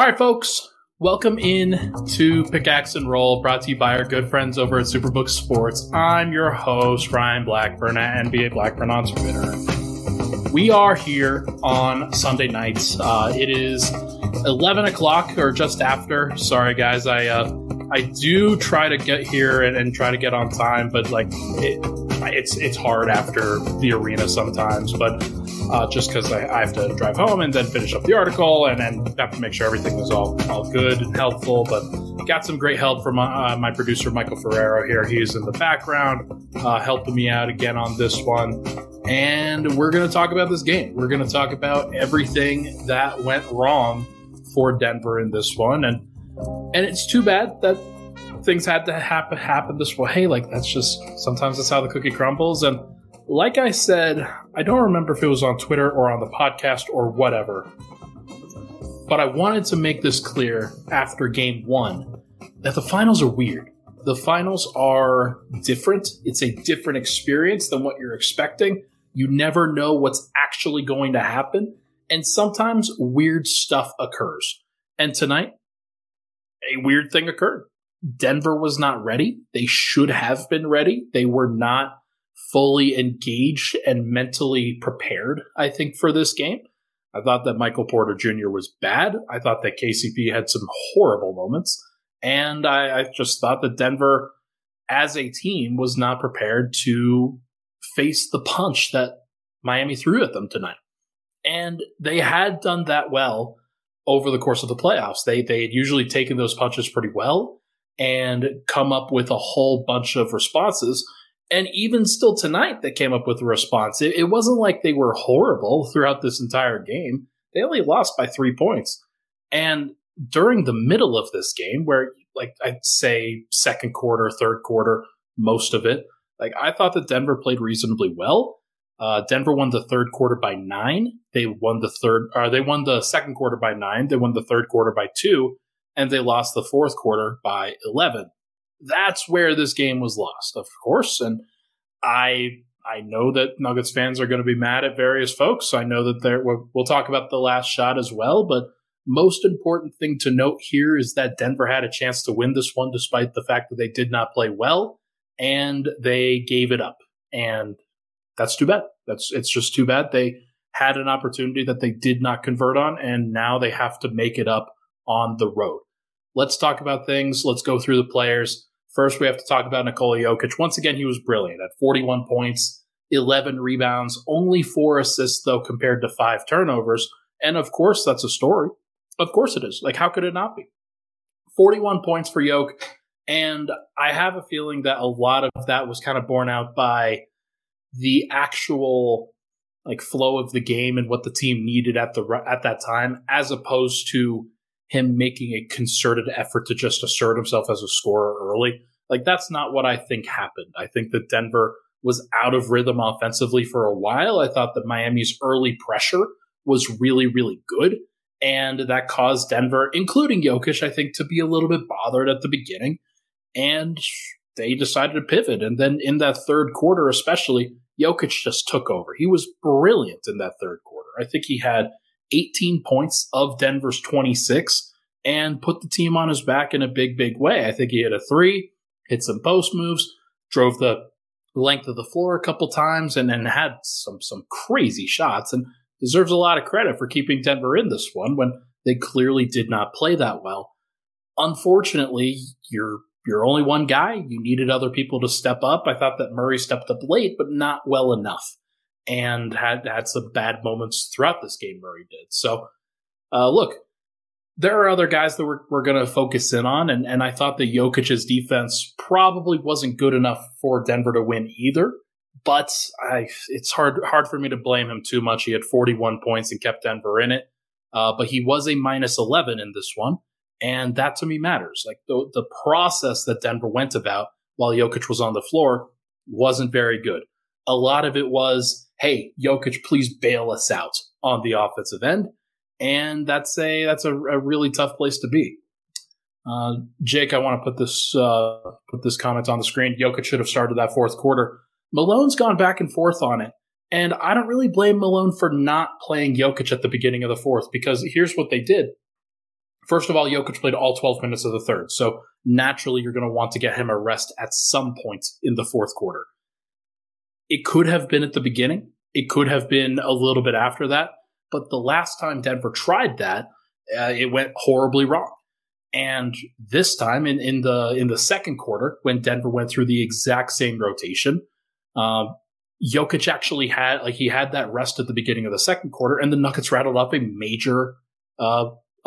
All right, folks, welcome in to Pickaxe and Roll, brought to you by our good friends over at Superbook Sports. I'm your host, Ryan Blackburn, at NBA Blackburn on Twitter. We are here on Sunday nights. It is 11 o'clock or just after. Sorry, guys. I do try to get here and try to get on time, but like it's hard after the arena sometimes. But just because I have to drive home and then finish up the article and then have to make sure everything was all good and helpful. But got some great help from my producer, Michael Ferraro, here. He's in the background helping me out again on this one. And we're going to talk about this game. We're going to talk about everything that went wrong for Denver in this one. And it's too bad that things had to happen this way. Hey, like, that's just sometimes that's how the cookie crumbles. And like I said, I don't remember if it was on Twitter or on the podcast or whatever, but I wanted to make this clear after game one that the finals are weird. The finals are different. It's a different experience than what you're expecting. You never know what's actually going to happen. And sometimes weird stuff occurs. And tonight, a weird thing occurred. Denver was not ready. They should have been ready. They were not fully engaged and mentally prepared, I think, for this game. I thought that Michael Porter Jr. was bad. I thought that KCP had some horrible moments. And I just thought that Denver, as a team, was not prepared to face the punch that Miami threw at them tonight. And they had done that well over the course of the playoffs. They had usually taken those punches pretty well and come up with a whole bunch of responses. And even still tonight, they came up with a response. It wasn't like they were horrible throughout this entire game. They only lost by 3 points. And during the middle of this game, where, like, I'd say second quarter, third quarter, most of it, like, I thought that Denver played reasonably well. Denver won the third quarter by 9. They won the second quarter by 9. They won the third quarter by 2, and they lost the fourth quarter by 11. That's where this game was lost, of course. And I know that Nuggets fans are going to be mad at various folks. I know that we'll talk about the last shot as well. But most important thing to note here is that Denver had a chance to win this one, despite the fact that they did not play well and they gave it up. And that's too bad. It's just too bad. They had an opportunity that they did not convert on, and now they have to make it up on the road. Let's talk about things. Let's go through the players. First, we have to talk about Nikola Jokic. Once again, he was brilliant at 41 points, 11 rebounds, only 4 assists, though, compared to 5 turnovers. And, of course, that's a story. Of course it is. Like, how could it not be? 41 points for Jokic. And I have a feeling that a lot of that was kind of borne out by the actual, like, flow of the game and what the team needed at that time, as opposed to him making a concerted effort to just assert himself as a scorer early. Like, that's not what I think happened. I think that Denver was out of rhythm offensively for a while. I thought that Miami's early pressure was really, really good. And that caused Denver, including Jokic, I think, to be a little bit bothered at the beginning. And they decided to pivot. And then in that third quarter, especially, Jokic just took over. He was brilliant in that third quarter. I think he had 18 points of Denver's 26 and put the team on his back in a big, big way. I think he hit a 3, hit some post moves, drove the length of the floor a couple times, and then had some crazy shots, and deserves a lot of credit for keeping Denver in this one when they clearly did not play that well. Unfortunately, you're only one guy. You needed other people to step up. I thought that Murray stepped up late, but not well enough, and had some bad moments throughout this game, Murray did. So, look, there are other guys that we're going to focus in on, and I thought that Jokic's defense probably wasn't good enough for Denver to win either, but it's hard for me to blame him too much. He had 41 points and kept Denver in it, but he was a minus 11 in this one, and that to me matters. Like, the process that Denver went about while Jokic was on the floor wasn't very good. A lot of it was, hey, Jokic, please bail us out on the offensive end. And that's a really tough place to be. Jake, I want to put this comment on the screen. Jokic should have started that fourth quarter. Malone's gone back and forth on it. And I don't really blame Malone for not playing Jokic at the beginning of the fourth, because here's what they did. First of all, Jokic played all 12 minutes of the third. So naturally, you're going to want to get him a rest at some point in the fourth quarter. It could have been at the beginning. It could have been a little bit after that. But the last time Denver tried that, it went horribly wrong. And this time in the second quarter, when Denver went through the exact same rotation, Jokic actually had that rest at the beginning of the second quarter, and the Nuggets rattled up a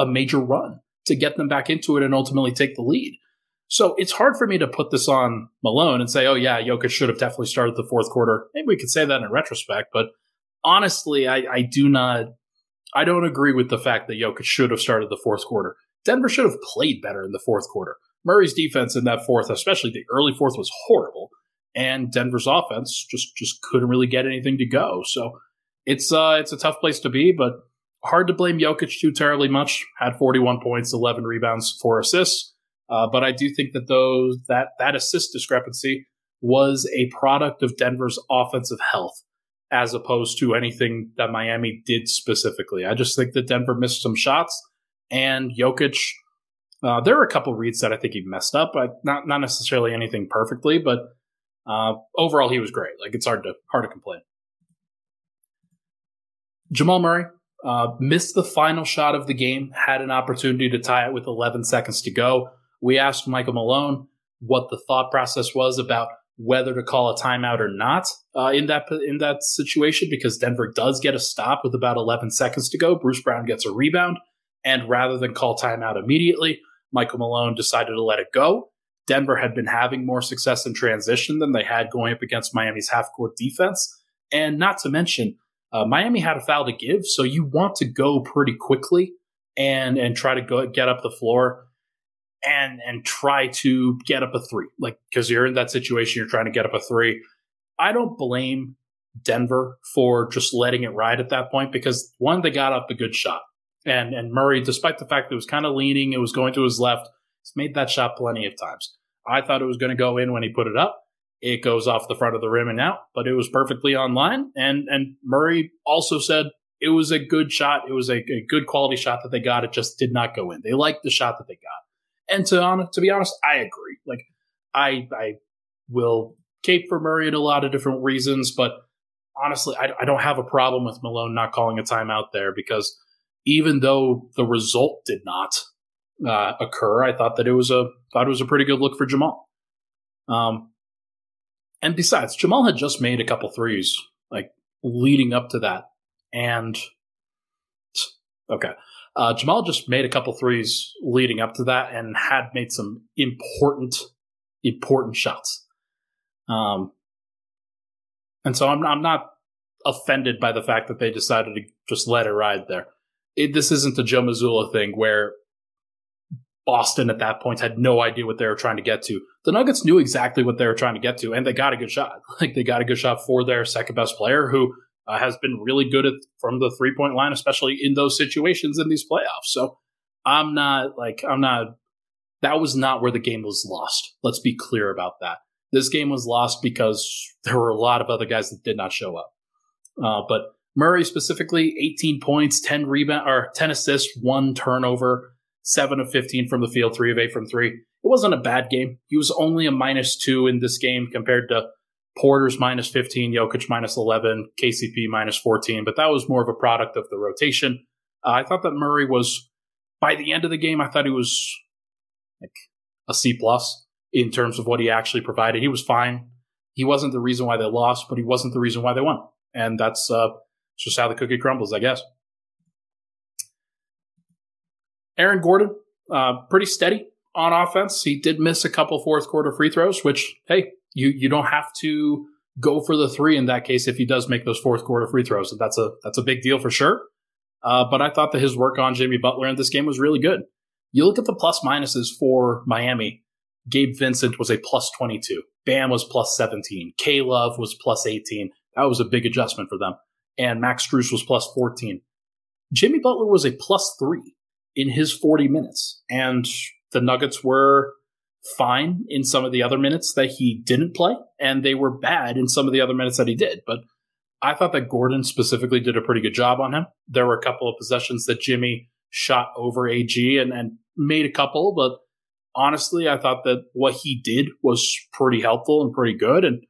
major run to get them back into it and ultimately take the lead. So it's hard for me to put this on Malone and say, oh yeah, Jokic should have definitely started the fourth quarter. Maybe we could say that in retrospect, but honestly, I don't agree with the fact that Jokic should have started the fourth quarter. Denver should have played better in the fourth quarter. Murray's defense in that fourth, especially the early fourth, was horrible, and Denver's offense just couldn't really get anything to go. So it's a tough place to be, but hard to blame Jokic too terribly much. Had 41 points, 11 rebounds, 4 assists. But I do think that that assist discrepancy was a product of Denver's offensive health as opposed to anything that Miami did specifically. I just think that Denver missed some shots. And Jokic, there were a couple reads that I think he messed up. Not necessarily anything perfectly, but overall he was great. Like, it's hard to complain. Jamal Murray missed the final shot of the game, had an opportunity to tie it with 11 seconds to go. We asked Michael Malone what the thought process was about whether to call a timeout or not in that situation, because Denver does get a stop with about 11 seconds to go. Bruce Brown gets a rebound. And rather than call timeout immediately, Michael Malone decided to let it go. Denver had been having more success in transition than they had going up against Miami's half-court defense. And not to mention, Miami had a foul to give, so you want to go pretty quickly and try to go get up the floor and try to get up a three. Like, because you're in that situation, you're trying to get up a three. I don't blame Denver for just letting it ride at that point because, one, they got up a good shot. And Murray, despite the fact that it was kind of leaning, it was going to his left, he's made that shot plenty of times. I thought it was going to go in when he put it up. It goes off the front of the rim and out, but it was perfectly on line. And Murray also said it was a good shot. It was a good quality shot that they got. It just did not go in. They liked the shot that they got. And to be honest, I agree. Like, I will cape for Murray in a lot of different reasons, but honestly, I don't have a problem with Malone not calling a timeout there because even though the result did not occur, I thought that it was a pretty good look for Jamal. And besides, Jamal had just made a couple threes, like, leading up to that. And Jamal just made a couple threes leading up to that and had made some important shots. And so I'm not offended by the fact that they decided to just let it ride there. This isn't the Joe Mazzulla thing where Boston at that point had no idea what they were trying to get to. The Nuggets knew exactly what they were trying to get to, and they got a good shot. Like, they got a good shot for their second-best player, who has been really good from the three-point line, especially in those situations in these playoffs. So that was not where the game was lost. Let's be clear about that. This game was lost because there were a lot of other guys that did not show up. But Murray specifically, 18 points, 10 rebounds, or 10 assists, 1 turnover, 7 of 15 from the field, 3 of 8 from 3. It wasn't a bad game. He was only a -2 in this game compared to Porter's -15, Jokic -11, KCP -14, but that was more of a product of the rotation. I thought that Murray was, by the end of the game, I thought he was like a C+ in terms of what he actually provided. He was fine. He wasn't the reason why they lost, but he wasn't the reason why they won. And that's it's just how the cookie crumbles, I guess. Aaron Gordon, pretty steady on offense. He did miss a couple fourth-quarter free throws, which, hey, you don't have to go for the three in that case if he does make those fourth-quarter free throws. And that's a big deal for sure. But I thought that his work on Jimmy Butler in this game was really good. You look at the plus-minuses for Miami. Gabe Vincent was a +22. Bam was +17. Caleb was +18. That was a big adjustment for them. And Max Strus was +14. Jimmy Butler was a +3 in his 40 minutes. And the Nuggets were fine in some of the other minutes that he didn't play. And they were bad in some of the other minutes that he did. But I thought that Gordon specifically did a pretty good job on him. There were a couple of possessions that Jimmy shot over AG and made a couple, but honestly, I thought that what he did was pretty helpful and pretty good. And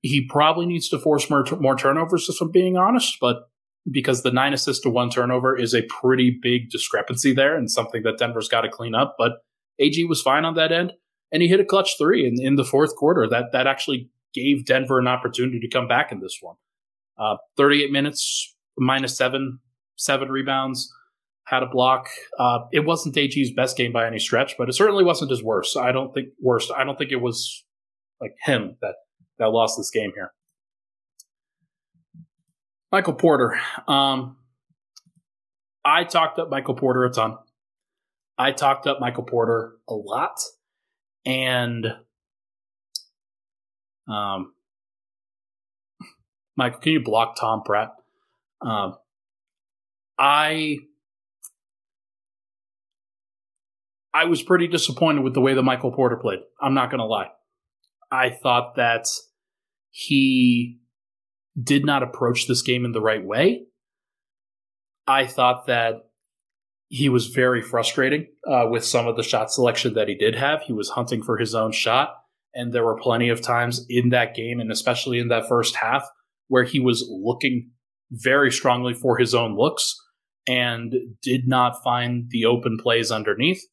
he probably needs to force more turnovers, if I'm being honest, but because the 9 assists to 1 turnover is a pretty big discrepancy there and something that Denver's got to clean up. But AG was fine on that end, and he hit a clutch three in the fourth quarter. That actually gave Denver an opportunity to come back in this one. 38 minutes, -7, 7 rebounds, had a block. It wasn't AG's best game by any stretch, but it certainly wasn't his worst. I don't think it was like him that lost this game here. Michael Porter. I talked up Michael Porter a ton. I talked up Michael Porter a lot. And Michael, can you block Tom Pratt? I was pretty disappointed with the way that Michael Porter played. I'm not going to lie. I thought that he did not approach this game in the right way. I thought that he was very frustrating with some of the shot selection that he did have. He was hunting for his own shot, and there were plenty of times in that game, and especially in that first half, where he was looking very strongly for his own looks and did not find the open plays underneath.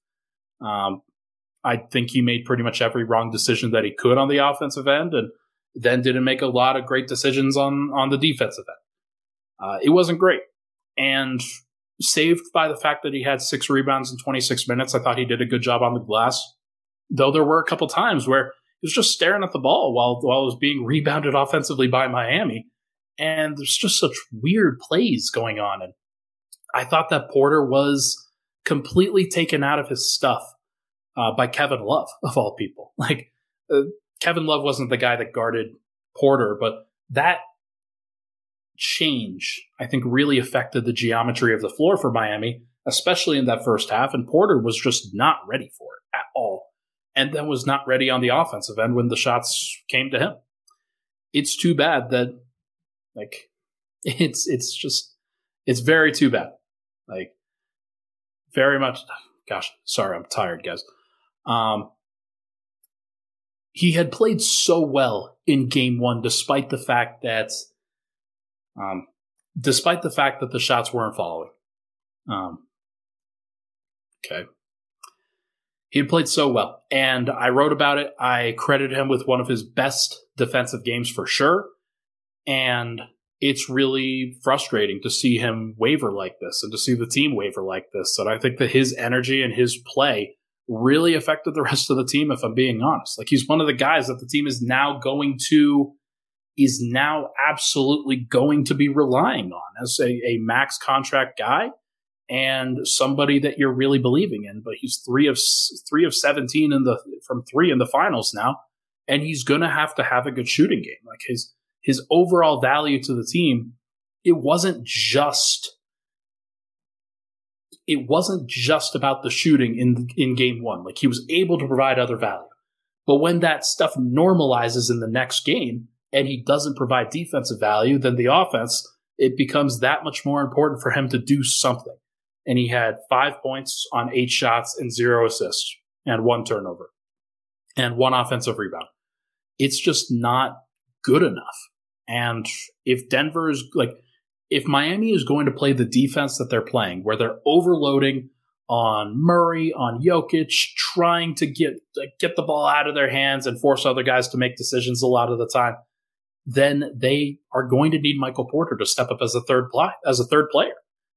I think he made pretty much every wrong decision that he could on the offensive end, and then didn't make a lot of great decisions on the defensive end. It wasn't great. And saved by the fact that he had 6 rebounds in 26 minutes, I thought he did a good job on the glass, though there were a couple times where he was just staring at the ball while it was being rebounded offensively by Miami. And there's just such weird plays going on. And I thought that Porter was completely taken out of his stuff by Kevin Love, of all people. Like, Kevin Love wasn't the guy that guarded Porter, but that change, I think, really affected the geometry of the floor for Miami, especially in that first half. And Porter was just not ready for it at all, and then was not ready on the offensive end when the shots came to him. It's too bad that, like, it's very too bad. Like, very much. Gosh, sorry, I'm tired, guys. He had played so well in game one, despite the fact that the shots weren't following. Okay. He had played so well, and I wrote about it. I credited him with one of his best defensive games for sure. And it's really frustrating to see him waver like this and to see the team waver like this. And I think that his energy and his play really affected the rest of the team, if I'm being honest. Like, he's one of the guys that the team is now absolutely going to be relying on as a max contract guy and somebody that you're really believing in. But he's 3 of 17 from 3 in the finals now, and he's gonna have to have a good shooting game. Like, his overall value to the team, it wasn't just about the shooting in game one. Like, he was able to provide other value. But when that stuff normalizes in the next game and he doesn't provide defensive value, then the offense, it becomes that much more important for him to do something. And he had 5 points on 8 shots and 0 assists and 1 turnover and 1 offensive rebound. It's just not good enough. And if Denver is like, if Miami is going to play the defense that they're playing, where they're overloading on Murray, on Jokic, trying to get the ball out of their hands and force other guys to make decisions a lot of the time, then they are going to need Michael Porter to step up as a third player.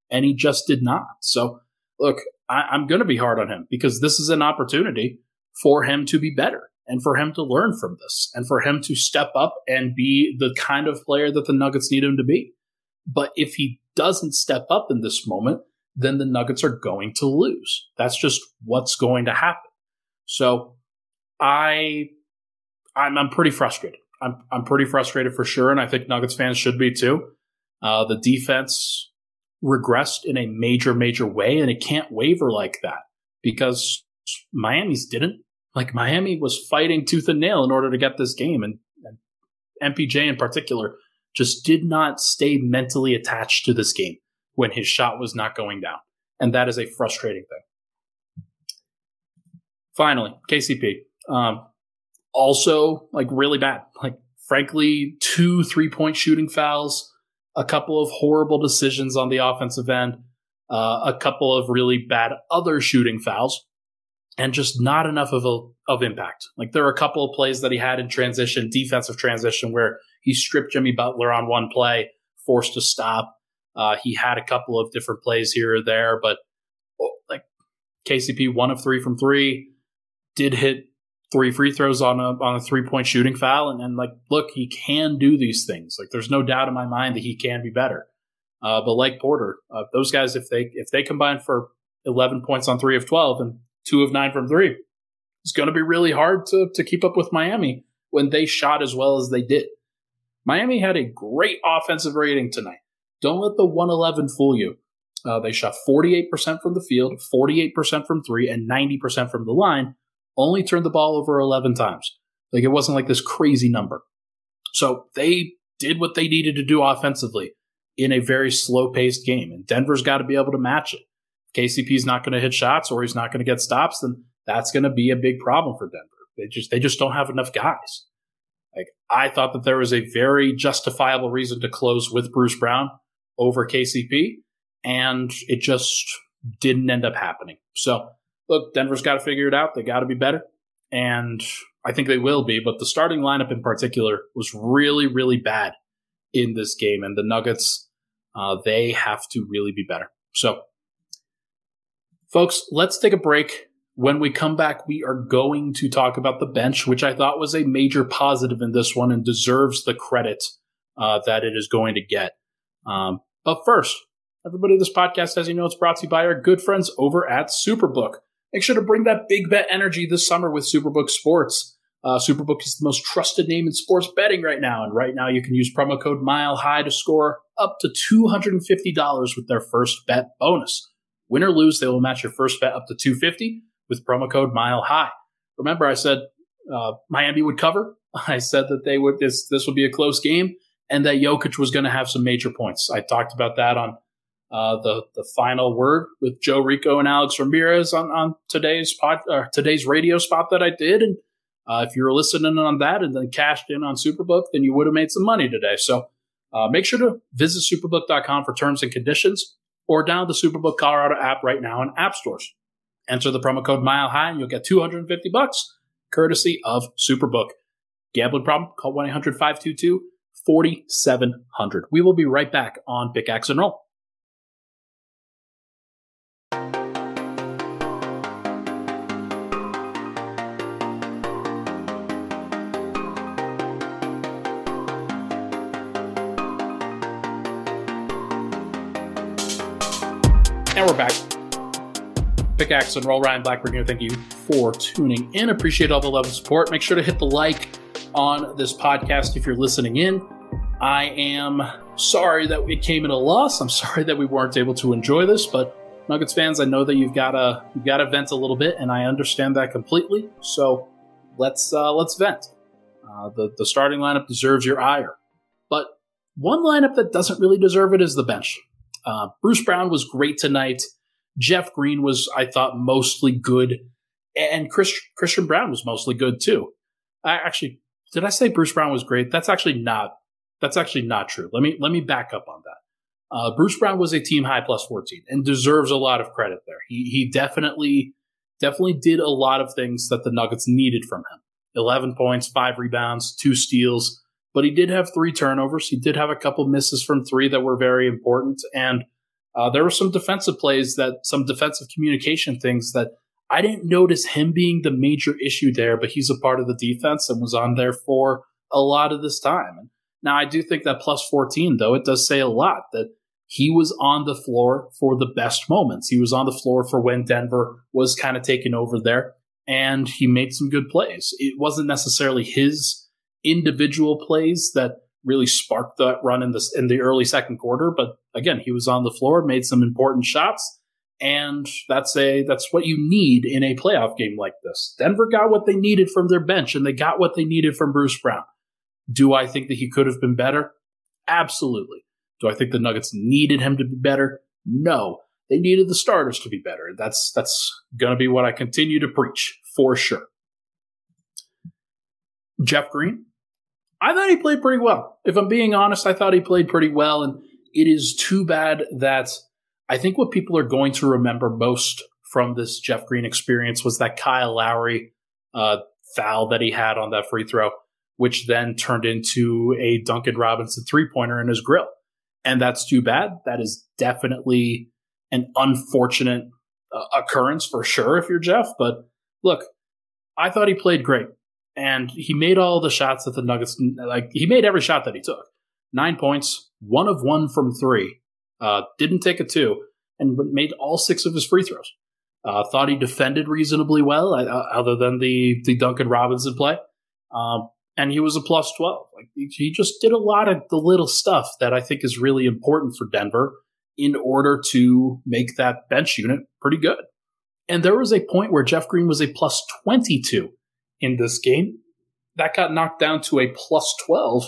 And he just did not. So, look, I'm going to be hard on him because this is an opportunity for him to be better and for him to learn from this and for him to step up and be the kind of player that the Nuggets need him to be. But if he doesn't step up in this moment, then the Nuggets are going to lose. That's just what's going to happen. So I'm pretty frustrated. I'm pretty frustrated for sure, and I think Nuggets fans should be too. The defense regressed in a major, major way, and it can't waver like that because Miami's didn't. Like, Miami was fighting tooth and nail in order to get this game, and MPJ in particular just did not stay mentally attached to this game when his shot was not going down. And that is a frustrating thing. Finally, KCP. Also, really bad. Frankly, 2 3-point shooting fouls, a couple of horrible decisions on the offensive end, a couple of really bad other shooting fouls, and just not enough of impact. There are a couple of plays that he had in transition, defensive transition, where he stripped Jimmy Butler on one play, forced a stop. He had a couple of different plays here or there, but KCP 1 of 3 from three, did hit 3 free throws on a 3-point shooting foul. And look, he can do these things. There's no doubt in my mind that he can be better. But like Porter, those guys, if they combine for 11 points on 3 of 12 and 2 of 9 from three, it's going to be really hard to keep up with Miami when they shot as well as they did. Miami had a great offensive rating tonight. Don't let the 111 fool you. They shot 48% from the field, 48% from three, and 90% from the line. Only turned the ball over 11 times. It wasn't this crazy number. So they did what they needed to do offensively in a very slow-paced game, and Denver's got to be able to match it. KCP's not going to hit shots or he's not going to get stops, then that's going to be a big problem for Denver. They just don't have enough guys. I thought that there was a very justifiable reason to close with Bruce Brown over KCP, and it just didn't end up happening. So, look, Denver's got to figure it out. They got to be better, and I think they will be. But the starting lineup in particular was really, really bad in this game, and the Nuggets, they have to really be better. So, folks, let's take a break. When we come back, we are going to talk about the bench, which I thought was a major positive in this one and deserves the credit that it is going to get. But first, everybody, this podcast, as you know, it's brought to you by our good friends over at Superbook. Make sure to bring that big bet energy this summer with Superbook Sports. Superbook is the most trusted name in sports betting right now. And right now you can use promo code MILEHIGH to score up to $250 with their first bet bonus. Win or lose, they will match your first bet up to $250 with promo code MILEHIGH. Remember, I said Miami would cover. I said that they would. This would be a close game and that Jokic was going to have some major points. I talked about that on the final word with Joe Rico and Alex Ramirez on today's radio spot that I did. And if you were listening on that and then cashed in on Superbook, then you would have made some money today. So make sure to visit Superbook.com for terms and conditions or download the Superbook Colorado app right now in app stores. Enter the promo code MILEHIGH and you'll get $250 courtesy of Superbook. Gambling problem? Call 1-800-522-4700. We will be right back on Pickaxe and Roll. And we're back. Pickaxe and Roll. Ryan Blackburn here. Thank you for tuning in. Appreciate all the love and support. Make sure to hit the like on this podcast if you're listening in. I am sorry that it came at a loss. I'm sorry that we weren't able to enjoy this, but Nuggets fans, I know that you've got to vent a little bit, and I understand that completely. So let's vent. The starting lineup deserves your ire, but one lineup that doesn't really deserve it is the bench. Bruce Brown was great tonight. Jeff Green was, I thought, mostly good. And Christian Brown was mostly good, too. Did I say Bruce Brown was great? That's actually not true. Let me back up on that. Bruce Brown was a team-high plus 14 and deserves a lot of credit there. He definitely did a lot of things that the Nuggets needed from him. 11 points, 5 rebounds, 2 steals. But he did have 3 turnovers. He did have a couple misses from 3 that were very important. And there were some defensive plays, some defensive communication things that I didn't notice him being the major issue there, but he's a part of the defense and was on there for a lot of this time. Now, I do think that plus 14, though, it does say a lot that he was on the floor for the best moments. He was on the floor for when Denver was kind of taking over there, and he made some good plays. It wasn't necessarily his individual plays that really sparked that run in the early second quarter. But again, he was on the floor, made some important shots, and that's what you need in a playoff game like this. Denver got what they needed from their bench, and they got what they needed from Bruce Brown. Do I think that he could have been better? Absolutely. Do I think the Nuggets needed him to be better? No. They needed the starters to be better. That's going to be what I continue to preach for sure. Jeff Green, I thought he played pretty well. If I'm being honest, I thought he played pretty well. And it is too bad that I think what people are going to remember most from this Jeff Green experience was that Kyle Lowry foul that he had on that free throw, which then turned into a Duncan Robinson three-pointer in his grill. And that's too bad. That is definitely an unfortunate occurrence for sure if you're Jeff. But look, I thought he played great. And he made all the shots that the Nuggets, like he made every shot that he took. 9 points, 1 of 1 from three, didn't take a two, and made all 6 of his free throws. Thought he defended reasonably well, other than the Duncan Robinson play. And he was a plus 12. Like he just did a lot of the little stuff that I think is really important for Denver in order to make that bench unit pretty good. And there was a point where Jeff Green was a plus 22. In this game, that got knocked down to a plus 12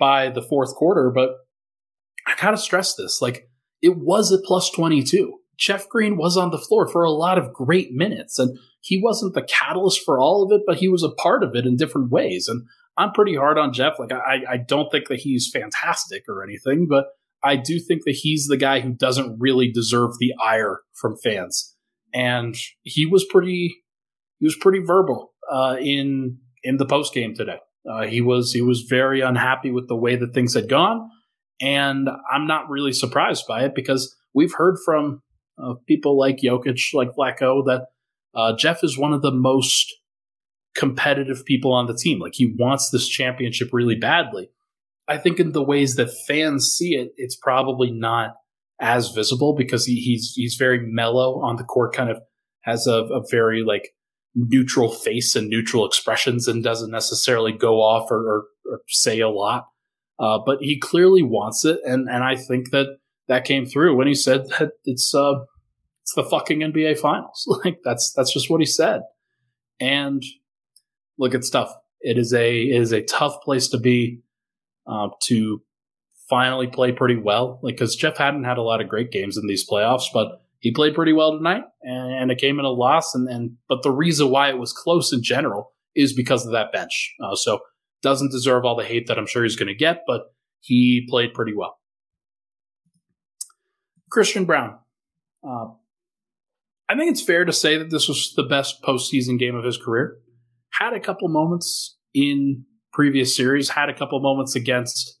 by the fourth quarter. But I gotta stress this: like it was a plus 22. Jeff Green was on the floor for a lot of great minutes, and he wasn't the catalyst for all of it, but he was a part of it in different ways. And I'm pretty hard on Jeff. Like I don't think that he's fantastic or anything, but I do think that he's the guy who doesn't really deserve the ire from fans. And he was pretty verbal. In the post game today, he was very unhappy with the way that things had gone, and I'm not really surprised by it because we've heard from people like Jokic, like Flacco, that Jeff is one of the most competitive people on the team. Like he wants this championship really badly. I think in the ways that fans see it, it's probably not as visible because he's very mellow on the court, kind of has a very like neutral face and neutral expressions and doesn't necessarily go off or say a lot. But he clearly wants it. And I think that came through when he said that it's the fucking NBA Finals. Like that's just what he said. And look, it's tough. It is a tough place to be, to finally play pretty well. Like, cause Jeff hadn't had a lot of great games in these playoffs, but he played pretty well tonight, and it came in a loss. But the reason why it was close in general is because of that bench. So doesn't deserve all the hate that I'm sure he's going to get, but he played pretty well. Christian Brown. I think it's fair to say that this was the best postseason game of his career. Had a couple moments in previous series, had a couple moments against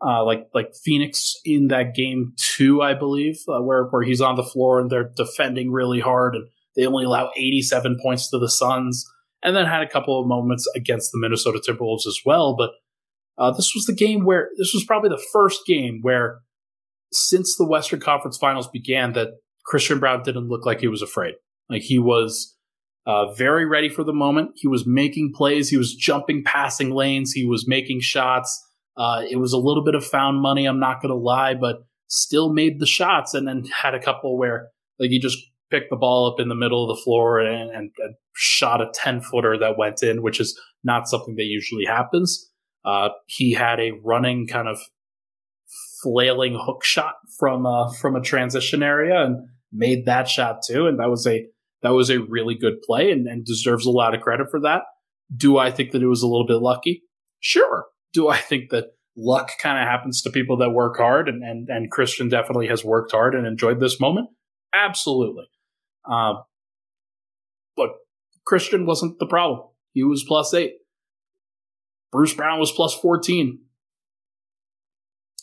like Phoenix in that game 2, I believe, where he's on the floor and they're defending really hard and they only allow 87 points to the Suns, and then had a couple of moments against the Minnesota Timberwolves as well. But this was probably the first game where since the Western Conference Finals began that Christian Brown didn't look like he was afraid. Like he was very ready for the moment. He was making plays. He was jumping passing lanes. He was making shots. It was a little bit of found money, I'm not going to lie, but still made the shots, and then had a couple where like he just picked the ball up in the middle of the floor and shot a 10-footer that went in, which is not something that usually happens. He had a running kind of flailing hook shot from a transition area and made that shot too, and that was a really good play and deserves a lot of credit for that. Do I think that it was a little bit lucky? Sure. Do I think that luck kind of happens to people that work hard? And Christian definitely has worked hard and enjoyed this moment. Absolutely. But Christian wasn't the problem. He was plus 8. Bruce Brown was plus 14.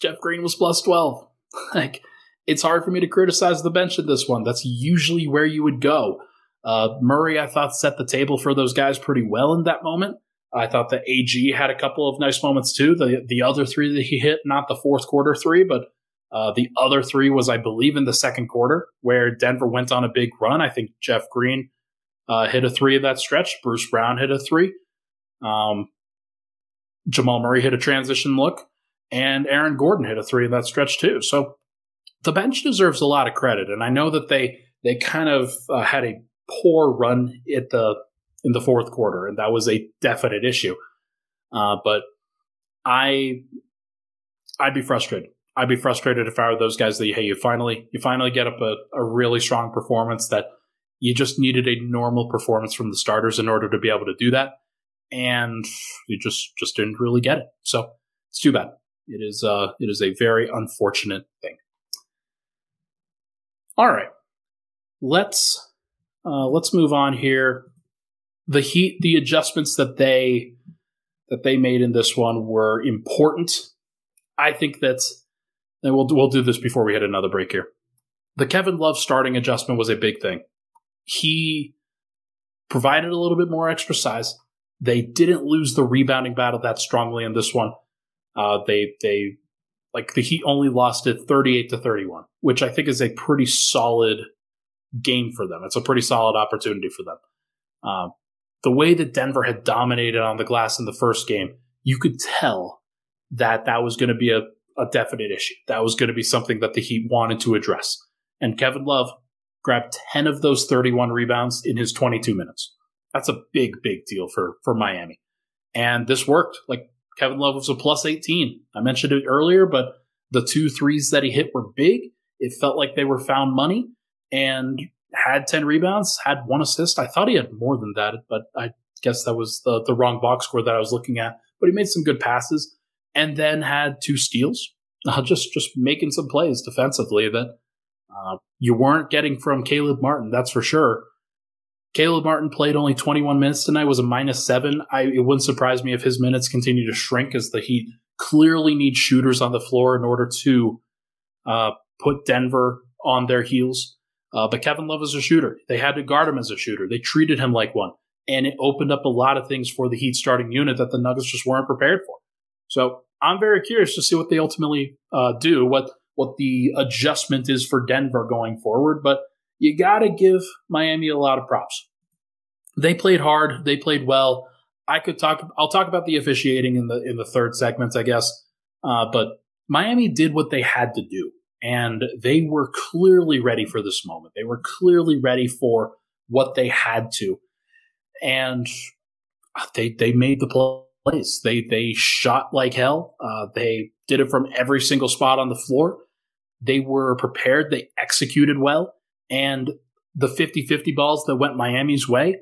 Jeff Green was plus 12. Like, it's hard for me to criticize the bench in this one. That's usually where you would go. Murray, I thought, set the table for those guys pretty well in that moment. I thought that AG had a couple of nice moments too. The other three that he hit, not the fourth quarter three, but the other three was, I believe, in the second quarter where Denver went on a big run. I think Jeff Green hit a 3 of that stretch. Bruce Brown hit a 3. Jamal Murray hit a transition look, and Aaron Gordon hit a 3 in that stretch too. So the bench deserves a lot of credit, and I know that they kind of had a poor run at in the fourth quarter, and that was a definite issue. But I'd be frustrated. I'd be frustrated if I were those guys that, hey, you finally get up a really strong performance that you just needed a normal performance from the starters in order to be able to do that. And you just didn't really get it. So it's too bad. It is a very unfortunate thing. All right. Let's move on here. The Heat, the adjustments that they made in this one were important. I think that's, and we'll do this before we hit another break here. The Kevin Love starting adjustment was a big thing. He provided a little bit more extra size. They didn't lose the rebounding battle that strongly in this one. They like the Heat only lost it 38-31, which I think is a pretty solid game for them. It's a pretty solid opportunity for them. The way that Denver had dominated on the glass in the first game, you could tell that was going to be a definite issue. That was going to be something that the Heat wanted to address. And Kevin Love grabbed 10 of those 31 rebounds in his 22 minutes. That's a big, big deal for Miami. And this worked. Like, Kevin Love was a plus 18. I mentioned it earlier, but the 2 threes that he hit were big. It felt like they were found money, and had 10 rebounds, had 1 assist. I thought he had more than that, but I guess that was the wrong box score that I was looking at. But he made some good passes and then had 2 steals. Just making some plays defensively that you weren't getting from Caleb Martin, that's for sure. Caleb Martin played only 21 minutes tonight, was a -7. It wouldn't surprise me if his minutes continue to shrink, as the Heat clearly need shooters on the floor in order to put Denver on their heels. But Kevin Love is a shooter. They had to guard him as a shooter. They treated him like one. And it opened up a lot of things for the Heat starting unit that the Nuggets just weren't prepared for. So I'm very curious to see what they ultimately do, what the adjustment is for Denver going forward. But you got to give Miami a lot of props. They played hard. They played well. I'll talk about the officiating in the third segment, I guess. But Miami did what they had to do. And they were clearly ready for this moment. They were clearly ready for what they had to. And they made the plays. They shot like hell. They did it from every single spot on the floor. They were prepared. They executed well. And the 50-50 balls that went Miami's way,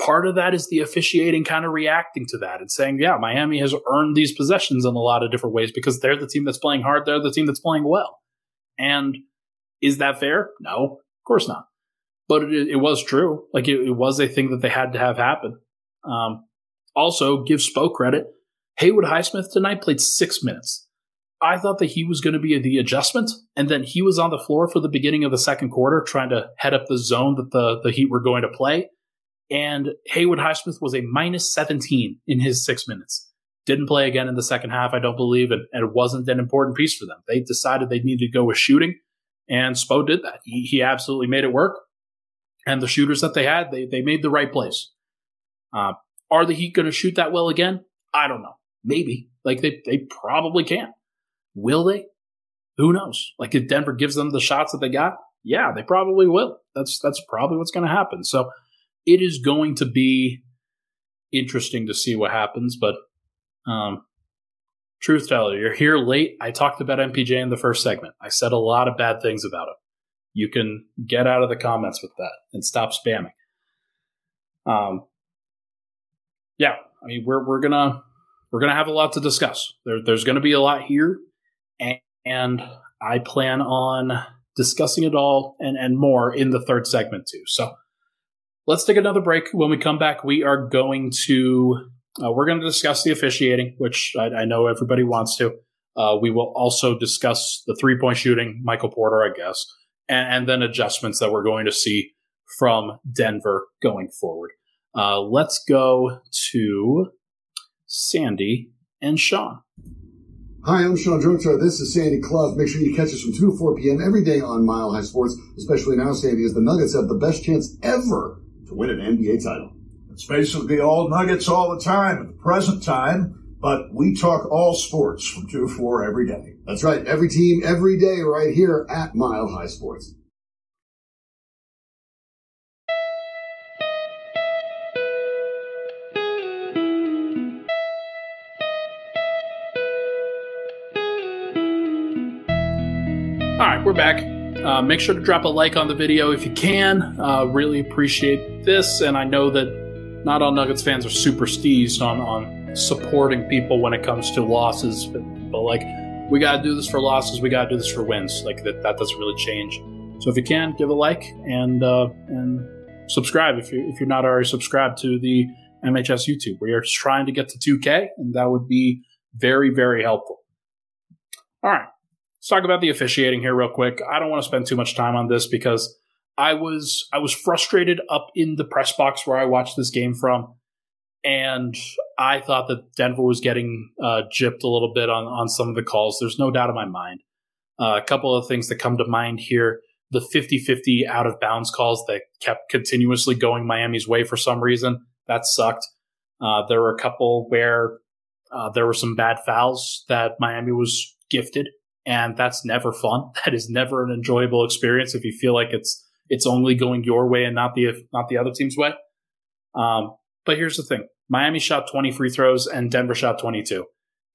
part of that is the officiating kind of reacting to that and saying, yeah, Miami has earned these possessions in a lot of different ways because they're the team that's playing hard. They're the team that's playing well. And is that fair? No, of course not. But it was true. Like, it was a thing that they had to have happen. Also, give Spo credit. Haywood Highsmith tonight played 6 minutes. I thought that he was going to be the adjustment, and then he was on the floor for the beginning of the second quarter trying to head up the zone that the Heat were going to play. And Haywood Highsmith was a -17 in his 6 minutes. Didn't play again in the second half, I don't believe, and it wasn't an important piece for them. They decided they needed to go with shooting, and Spo did that. He absolutely made it work, and the shooters that they had, they made the right plays. Are the Heat going to shoot that well again? I don't know. Maybe. Like, they probably can. Will they? Who knows? Like, if Denver gives them the shots that they got, yeah, they probably will. That's probably what's going to happen. So it is going to be interesting to see what happens, but truth teller, you're here late. I talked about MPJ in the first segment. I said a lot of bad things about him. You can get out of the comments with that and stop spamming. Yeah, I mean, we're gonna have a lot to discuss. There's gonna be a lot here, and I plan on discussing it all and more in the third segment too. So let's take another break. When we come back, we are going to. We're going to discuss the officiating, which I know everybody wants to. We will also discuss the three-point shooting, Michael Porter, I guess, and then adjustments that we're going to see from Denver going forward. Let's go to Sandy and Sean. Hi, I'm Sean Drouillard. This is Sandy Clough. Make sure you catch us from 2 to 4 p.m. every day on Mile High Sports, especially now, Sandy, as the Nuggets have the best chance ever to win an NBA title. It's basically all Nuggets all the time at the present time, but we talk all sports from 2 to 4 every day. That's right. Every team, every day, right here at Mile High Sports. All right, we're back. Make sure to drop a like on the video if you can. Really appreciate this, and I know that not all Nuggets fans are superstitious on supporting people when it comes to losses, but like, we got to do this for losses, we got to do this for wins. Like, that doesn't really change. So if you can, give a like and subscribe if you're not already subscribed to the MHS YouTube. We are trying to get to 2K, and that would be very, very helpful. All right, let's talk about the officiating here real quick. I don't want to spend too much time on this because I was frustrated up in the press box where I watched this game from, and I thought that Denver was getting gypped a little bit on some of the calls. There's no doubt in my mind. A couple of things that come to mind here. The 50-50 out-of-bounds calls that kept continuously going Miami's way for some reason. That sucked. There were a couple where there were some bad fouls that Miami was gifted, and that's never fun. That is never an enjoyable experience if you feel like it's only going your way and not the other team's way. But here's the thing. Miami shot 20 free throws, and Denver shot 22.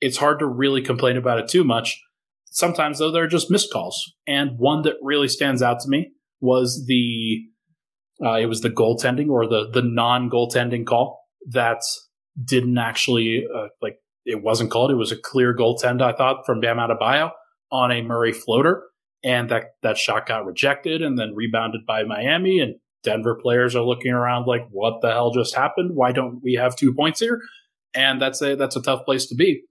It's hard to really complain about it too much. Sometimes, though, they're just missed calls. And one that really stands out to me was the goaltending, or the non-goaltending call that didn't actually, it wasn't called. It was a clear goaltend, I thought, from Bam Adebayo on a Murray floater. And that shot got rejected and then rebounded by Miami. And Denver players are looking around like, what the hell just happened? Why don't we have 2 points here? And that's a tough place to be.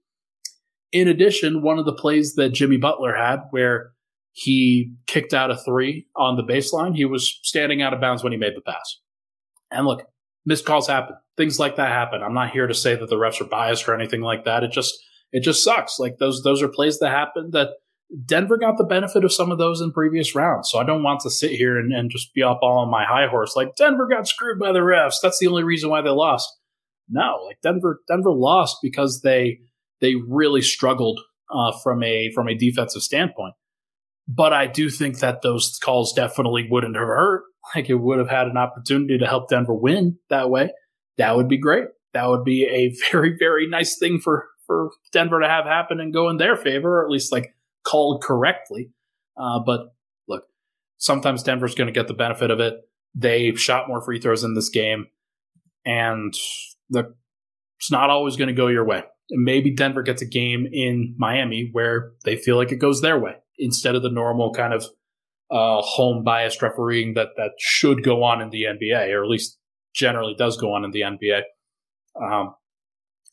In addition, one of the plays that Jimmy Butler had where he kicked out a three on the baseline, he was standing out of bounds when he made the pass. And look, missed calls happen. Things like that happen. I'm not here to say that the refs are biased or anything like that. It just sucks. Like, those are plays that happen that Denver got the benefit of some of those in previous rounds. So I don't want to sit here and just be up all on my high horse. Like, Denver got screwed by the refs. That's the only reason why they lost. No, like, Denver lost because they really struggled from a defensive standpoint. But I do think that those calls definitely wouldn't have hurt. Like, it would have had an opportunity to help Denver win that way. That would be great. That would be a very, very nice thing for Denver to have happen and go in their favor, or at least like called correctly. But look, sometimes Denver's going to get the benefit of it. They shot more free throws in this game, and it's not always going to go your way. And maybe Denver gets a game in Miami where they feel like it goes their way instead of the normal kind of home-biased refereeing that should go on in the NBA, or at least generally does go on in the NBA.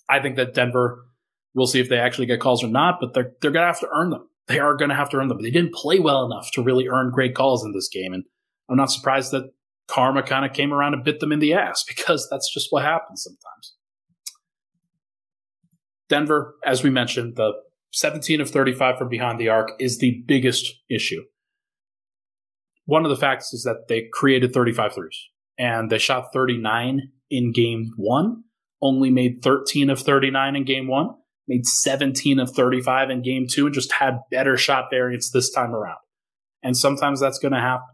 I think that Denver, we'll see if they actually get calls or not, but they're going to have to earn them. They are going to have to earn them. They didn't play well enough to really earn great calls in this game, and I'm not surprised that karma kind of came around and bit them in the ass, because that's just what happens sometimes. Denver, as we mentioned, the 17 of 35 from behind the arc is the biggest issue. One of the facts is that they created 35 threes, and they shot 39 in game one, only made 13 of 39 in game one, made 17 of 35 in game two, and just had better shot variance this time around. And sometimes that's going to happen.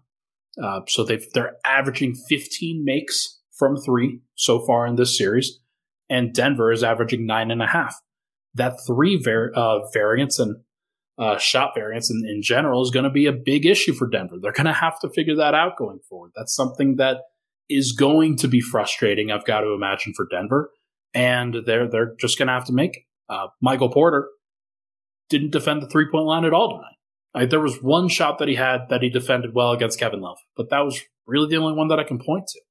So they're averaging 15 makes from three so far in this series, and Denver is averaging 9.5. That three variance and shot variance in general is going to be a big issue for Denver. They're going to have to figure that out going forward. That's something that is going to be frustrating, I've got to imagine, for Denver. And they're just going to have to make it. Michael Porter didn't defend the three-point line at all tonight. There was one shot that he had that he defended well against Kevin Love, but that was really the only one that I can point to.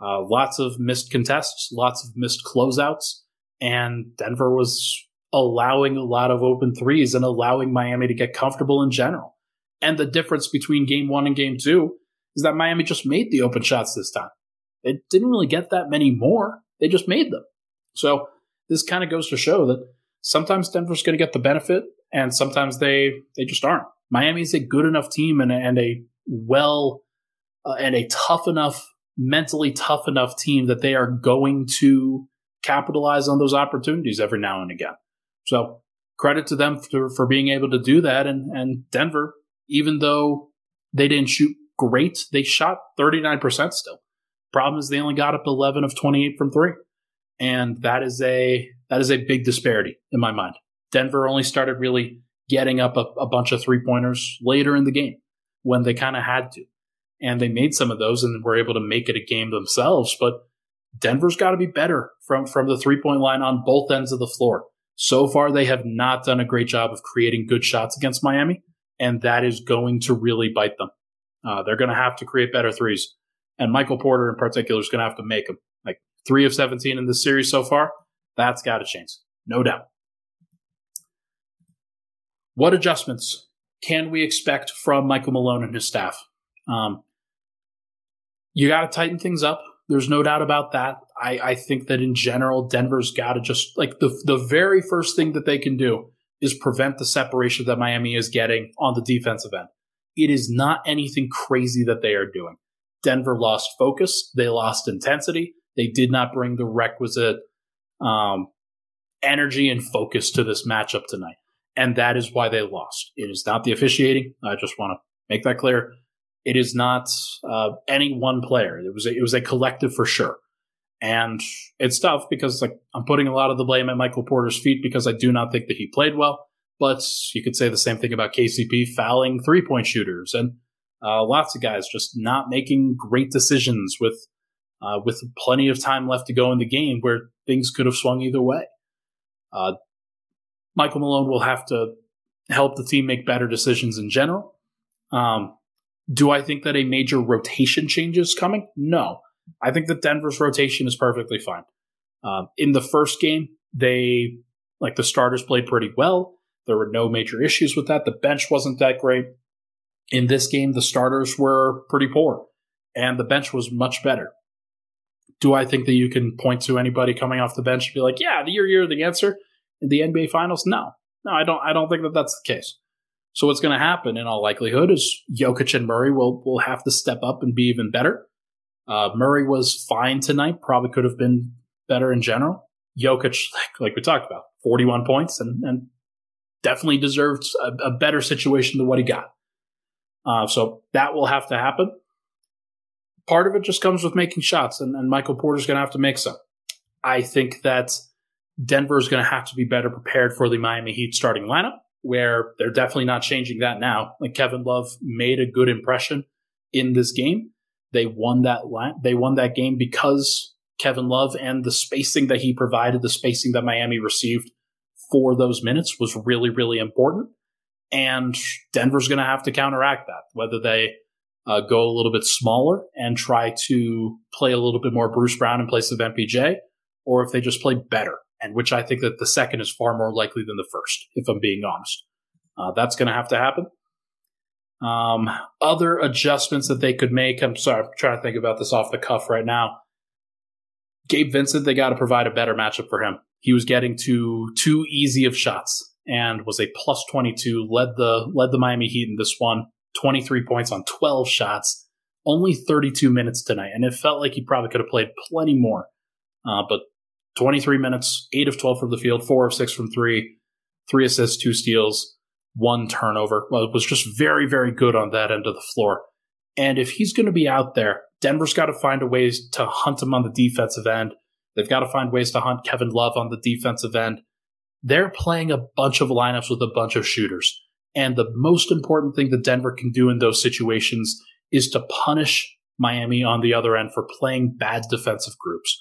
Lots of missed contests, lots of missed closeouts, and Denver was allowing a lot of open threes and allowing Miami to get comfortable in general. And the difference between game one and game two is that Miami just made the open shots this time. They didn't really get that many more. They just made them. So this kind of goes to show that sometimes Denver's going to get the benefit, and sometimes they just aren't. Miami's a good enough team and a tough enough, mentally tough enough team that they are going to capitalize on those opportunities every now and again. So credit to them for being able to do that. And Denver, even though they didn't shoot great, they shot 39% still. Problem is they only got up 11 of 28 from three. And that is a big disparity in my mind. Denver only started really getting up a bunch of three-pointers later in the game when they kind of had to. And they made some of those and were able to make it a game themselves. But Denver's got to be better from the three-point line on both ends of the floor. So far, they have not done a great job of creating good shots against Miami, and that is going to really bite them. They're going to have to create better threes. And Michael Porter in particular is going to have to make them. Like 3 of 17 in this series so far, that's got a chance. No doubt. What adjustments can we expect from Michael Malone and his staff? You got to tighten things up. There's no doubt about that. I think that in general, Denver's got to just like the very first thing that they can do is prevent the separation that Miami is getting on the defensive end. It is not anything crazy that they are doing. Denver lost focus. They lost intensity. They did not bring the requisite energy and focus to this matchup tonight. And that is why they lost. It is not the officiating. I just want to make that clear. It is not any one player. It was a collective for sure. And it's tough because like I'm putting a lot of the blame at Michael Porter's feet because I do not think that he played well. But you could say the same thing about KCP fouling three-point shooters and lots of guys just not making great decisions with plenty of time left to go in the game where things could have swung either way. Michael Malone will have to help the team make better decisions in general. Do I think that a major rotation change is coming? No. I think that Denver's rotation is perfectly fine. In the first game, the starters played pretty well. There were no major issues with that. The bench wasn't that great. In this game, the starters were pretty poor, and the bench was much better. Do I think that you can point to anybody coming off the bench and be like, yeah, you're the answer in the NBA Finals? No, I don't think that that's the case. So what's going to happen in all likelihood is Jokic and Murray will have to step up and be even better. Murray was fine tonight, probably could have been better in general. Jokic, like we talked about, 41 points and definitely deserved a better situation than what he got. So that will have to happen. Part of it just comes with making shots, and Michael Porter's going to have to make some. I think that Denver is going to have to be better prepared for the Miami Heat starting lineup, where they're definitely not changing that now. Like Kevin Love made a good impression in this game. They won that game because Kevin Love and the spacing that he provided, the spacing that Miami received for those minutes was really, really important. And Denver's going to have to counteract that, whether they go a little bit smaller and try to play a little bit more Bruce Brown in place of MPJ, or if they just play better, and which I think that the second is far more likely than the first, if I'm being honest. That's going to have to happen. Other adjustments that they could make. I'm trying to think about this off the cuff right now. Gabe Vincent, they got to provide a better matchup for him. He was getting too easy of shots and was a plus 22, led the Miami Heat in this one, 23 points on 12 shots, only 32 minutes tonight. And it felt like he probably could have played plenty more, but 23 minutes, 8 of 12 from the field, 4 of 6 from 3, 3 assists, 2 steals. 1 turnover. Well, it was just very, very good on that end of the floor. And if he's going to be out there, Denver's got to find a ways to hunt him on the defensive end. They've got to find ways to hunt Kevin Love on the defensive end. They're playing a bunch of lineups with a bunch of shooters. And the most important thing that Denver can do in those situations is to punish Miami on the other end for playing bad defensive groups.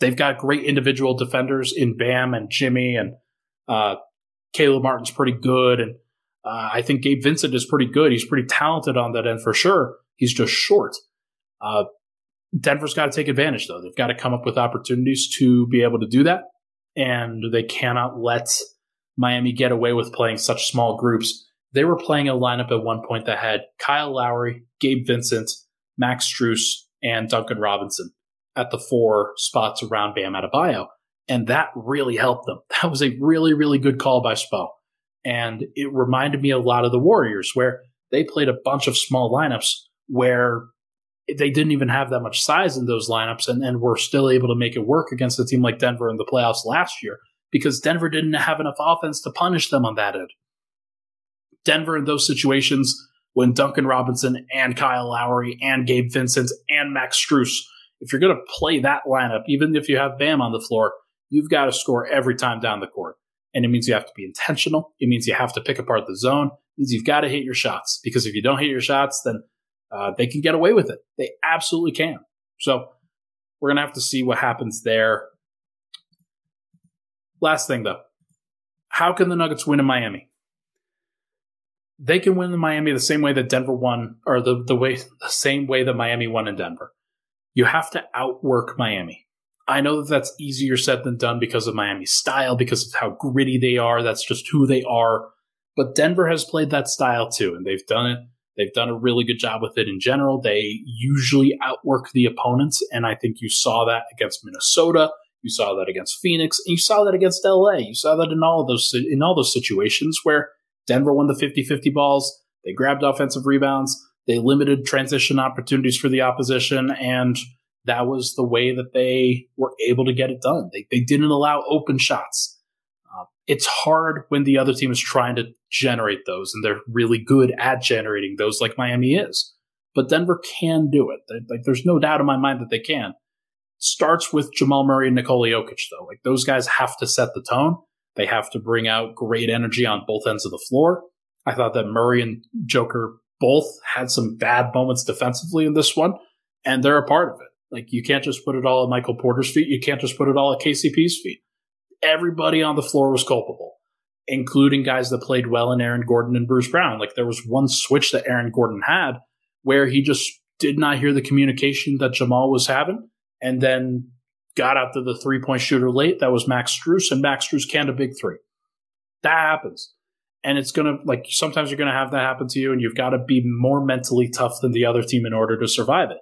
They've got great individual defenders in Bam and Jimmy and Caleb Martin's pretty good, and I think Gabe Vincent is pretty good. He's pretty talented on that end for sure. He's just short. Denver's got to take advantage, though. They've got to come up with opportunities to be able to do that, and they cannot let Miami get away with playing such small groups. They were playing a lineup at one point that had Kyle Lowry, Gabe Vincent, Max Strus, and Duncan Robinson at the 4 spots around Bam Adebayo. And that really helped them. That was a really, really good call by Spo. And it reminded me a lot of the Warriors, where they played a bunch of small lineups where they didn't even have that much size in those lineups and were still able to make it work against a team like Denver in the playoffs last year because Denver didn't have enough offense to punish them on that end. Denver in those situations, when Duncan Robinson and Kyle Lowry and Gabe Vincent and Max Strus, if you're going to play that lineup, even if you have Bam on the floor, you've got to score every time down the court. And it means you have to be intentional. It means you have to pick apart the zone. It means you've got to hit your shots, because if you don't hit your shots, then they can get away with it. They absolutely can. So we're going to have to see what happens there. Last thing, though. How can the Nuggets win in Miami? They can win in Miami the same way that Denver won, or the same way that Miami won in Denver. You have to outwork Miami. I know that that's easier said than done because of Miami's style, because of how gritty they are. That's just who they are. But Denver has played that style too, and they've done it. They've done a really good job with it in general. They usually outwork the opponents, and I think you saw that against Minnesota. You saw that against Phoenix, and you saw that against LA. You saw that in all those situations where Denver won the 50-50 balls, they grabbed offensive rebounds, they limited transition opportunities for the opposition, and that was the way that they were able to get it done. They didn't allow open shots. It's hard when the other team is trying to generate those, and they're really good at generating those like Miami is. But Denver can do it. There's no doubt in my mind that they can. Starts with Jamal Murray and Nikola Jokic, though. Like, those guys have to set the tone. They have to bring out great energy on both ends of the floor. I thought that Murray and Joker both had some bad moments defensively in this one, and they're a part of it. Like, you can't just put it all at Michael Porter's feet. You can't just put it all at KCP's feet. Everybody on the floor was culpable, including guys that played well in Aaron Gordon and Bruce Brown. Like, there was one switch that Aaron Gordon had where he just did not hear the communication that Jamal was having, and then got out to the three-point shooter late. That was Max Strus, and Max Strus canned a big three. That happens. And it's going to, like, sometimes you're going to have that happen to you, and you've got to be more mentally tough than the other team in order to survive it.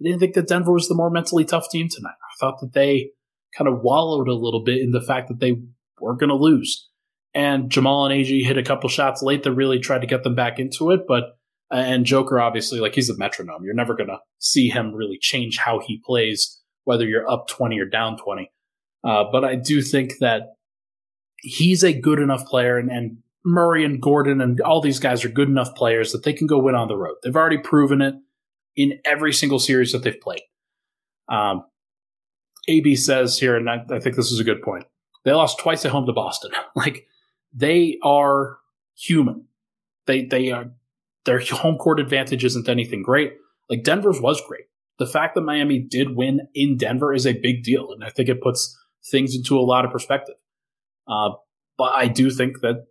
I didn't think that Denver was the more mentally tough team tonight. I thought that they kind of wallowed a little bit in the fact that they were going to lose. And Jamal and AG hit a couple shots late that really tried to get them back into it, and Joker, obviously, like, he's a metronome. You're never going to see him really change how he plays, whether you're up 20 or down 20. But I do think that he's a good enough player, and Murray and Gordon and all these guys are good enough players that they can go win on the road. They've already proven it in every single series that they've played. AB says here, and I think this is a good point, they lost twice at home to Boston. Like, they are human. Their home court advantage isn't anything great. Like, Denver's was great. The fact that Miami did win in Denver is a big deal, and I think it puts things into a lot of perspective. But I do think that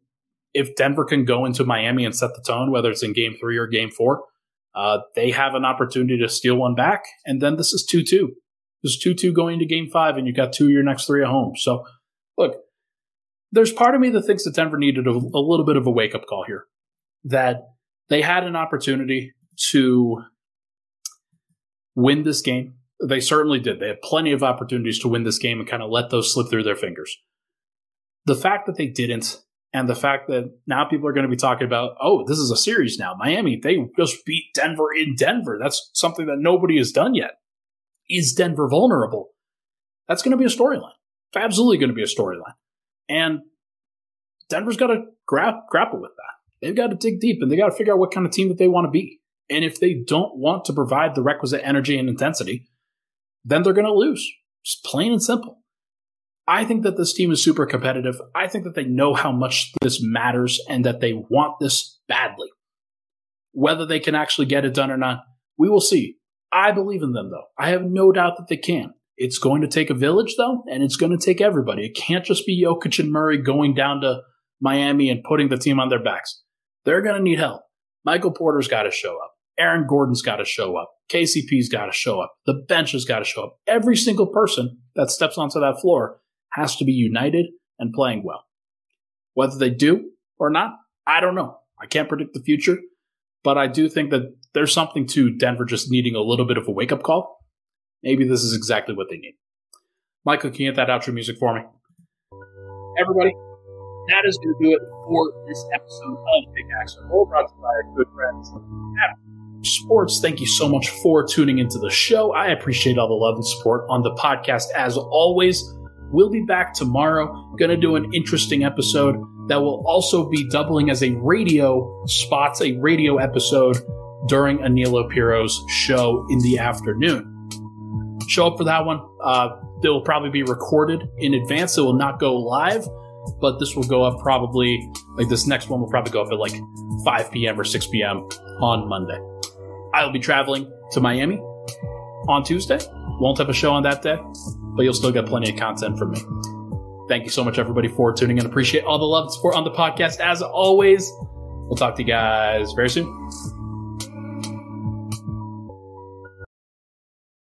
if Denver can go into Miami and set the tone, whether it's in Game 3 or Game 4, they have an opportunity to steal one back, and then this is 2-2. This is 2-2 going to Game 5, and you got two of your next three at home. So, look, there's part of me that thinks that Denver needed a little bit of a wake-up call here, that they had an opportunity to win this game. They certainly did. They had plenty of opportunities to win this game and kind of let those slip through their fingers. The fact that they didn't, and the fact that now people are going to be talking about, oh, this is a series now. Miami, they just beat Denver in Denver. That's something that nobody has done yet. Is Denver vulnerable? That's going to be a storyline. It's absolutely going to be a storyline. And Denver's got to grapple with that. They've got to dig deep, and they got to figure out what kind of team that they want to be. And if they don't want to provide the requisite energy and intensity, then they're going to lose. Just plain and simple. I think that this team is super competitive. I think that they know how much this matters and that they want this badly. Whether they can actually get it done or not, we will see. I believe in them, though. I have no doubt that they can. It's going to take a village, though, and it's going to take everybody. It can't just be Jokic and Murray going down to Miami and putting the team on their backs. They're going to need help. Michael Porter's got to show up. Aaron Gordon's got to show up. KCP's got to show up. The bench has got to show up. Every single person that steps onto that floor has to be united and playing well. Whether they do or not, I don't know. I can't predict the future, but I do think that there's something to Denver just needing a little bit of a wake-up call. Maybe this is exactly what they need. Michael, can you get that outro music for me? Everybody, that is going to do it for this episode of Pickaxe and Roll, brought to you by our good friends at Sports. Thank you so much for tuning into the show. I appreciate all the love and support on the podcast as always. We'll be back tomorrow. Going to do an interesting episode that will also be doubling as a radio spots, a radio episode during Anilo Piro's show in the afternoon. Show up for that one. It will probably be recorded in advance. It will not go live. but this will go up probably, like this next one will probably go up at like 5 p.m. or 6 p.m. on Monday. I'll be traveling to Miami on Tuesday. Won't have a show on that day, but you'll still get plenty of content from me. Thank you so much, everybody, for tuning in. Appreciate all the love and support on the podcast. As always, we'll talk to you guys very soon.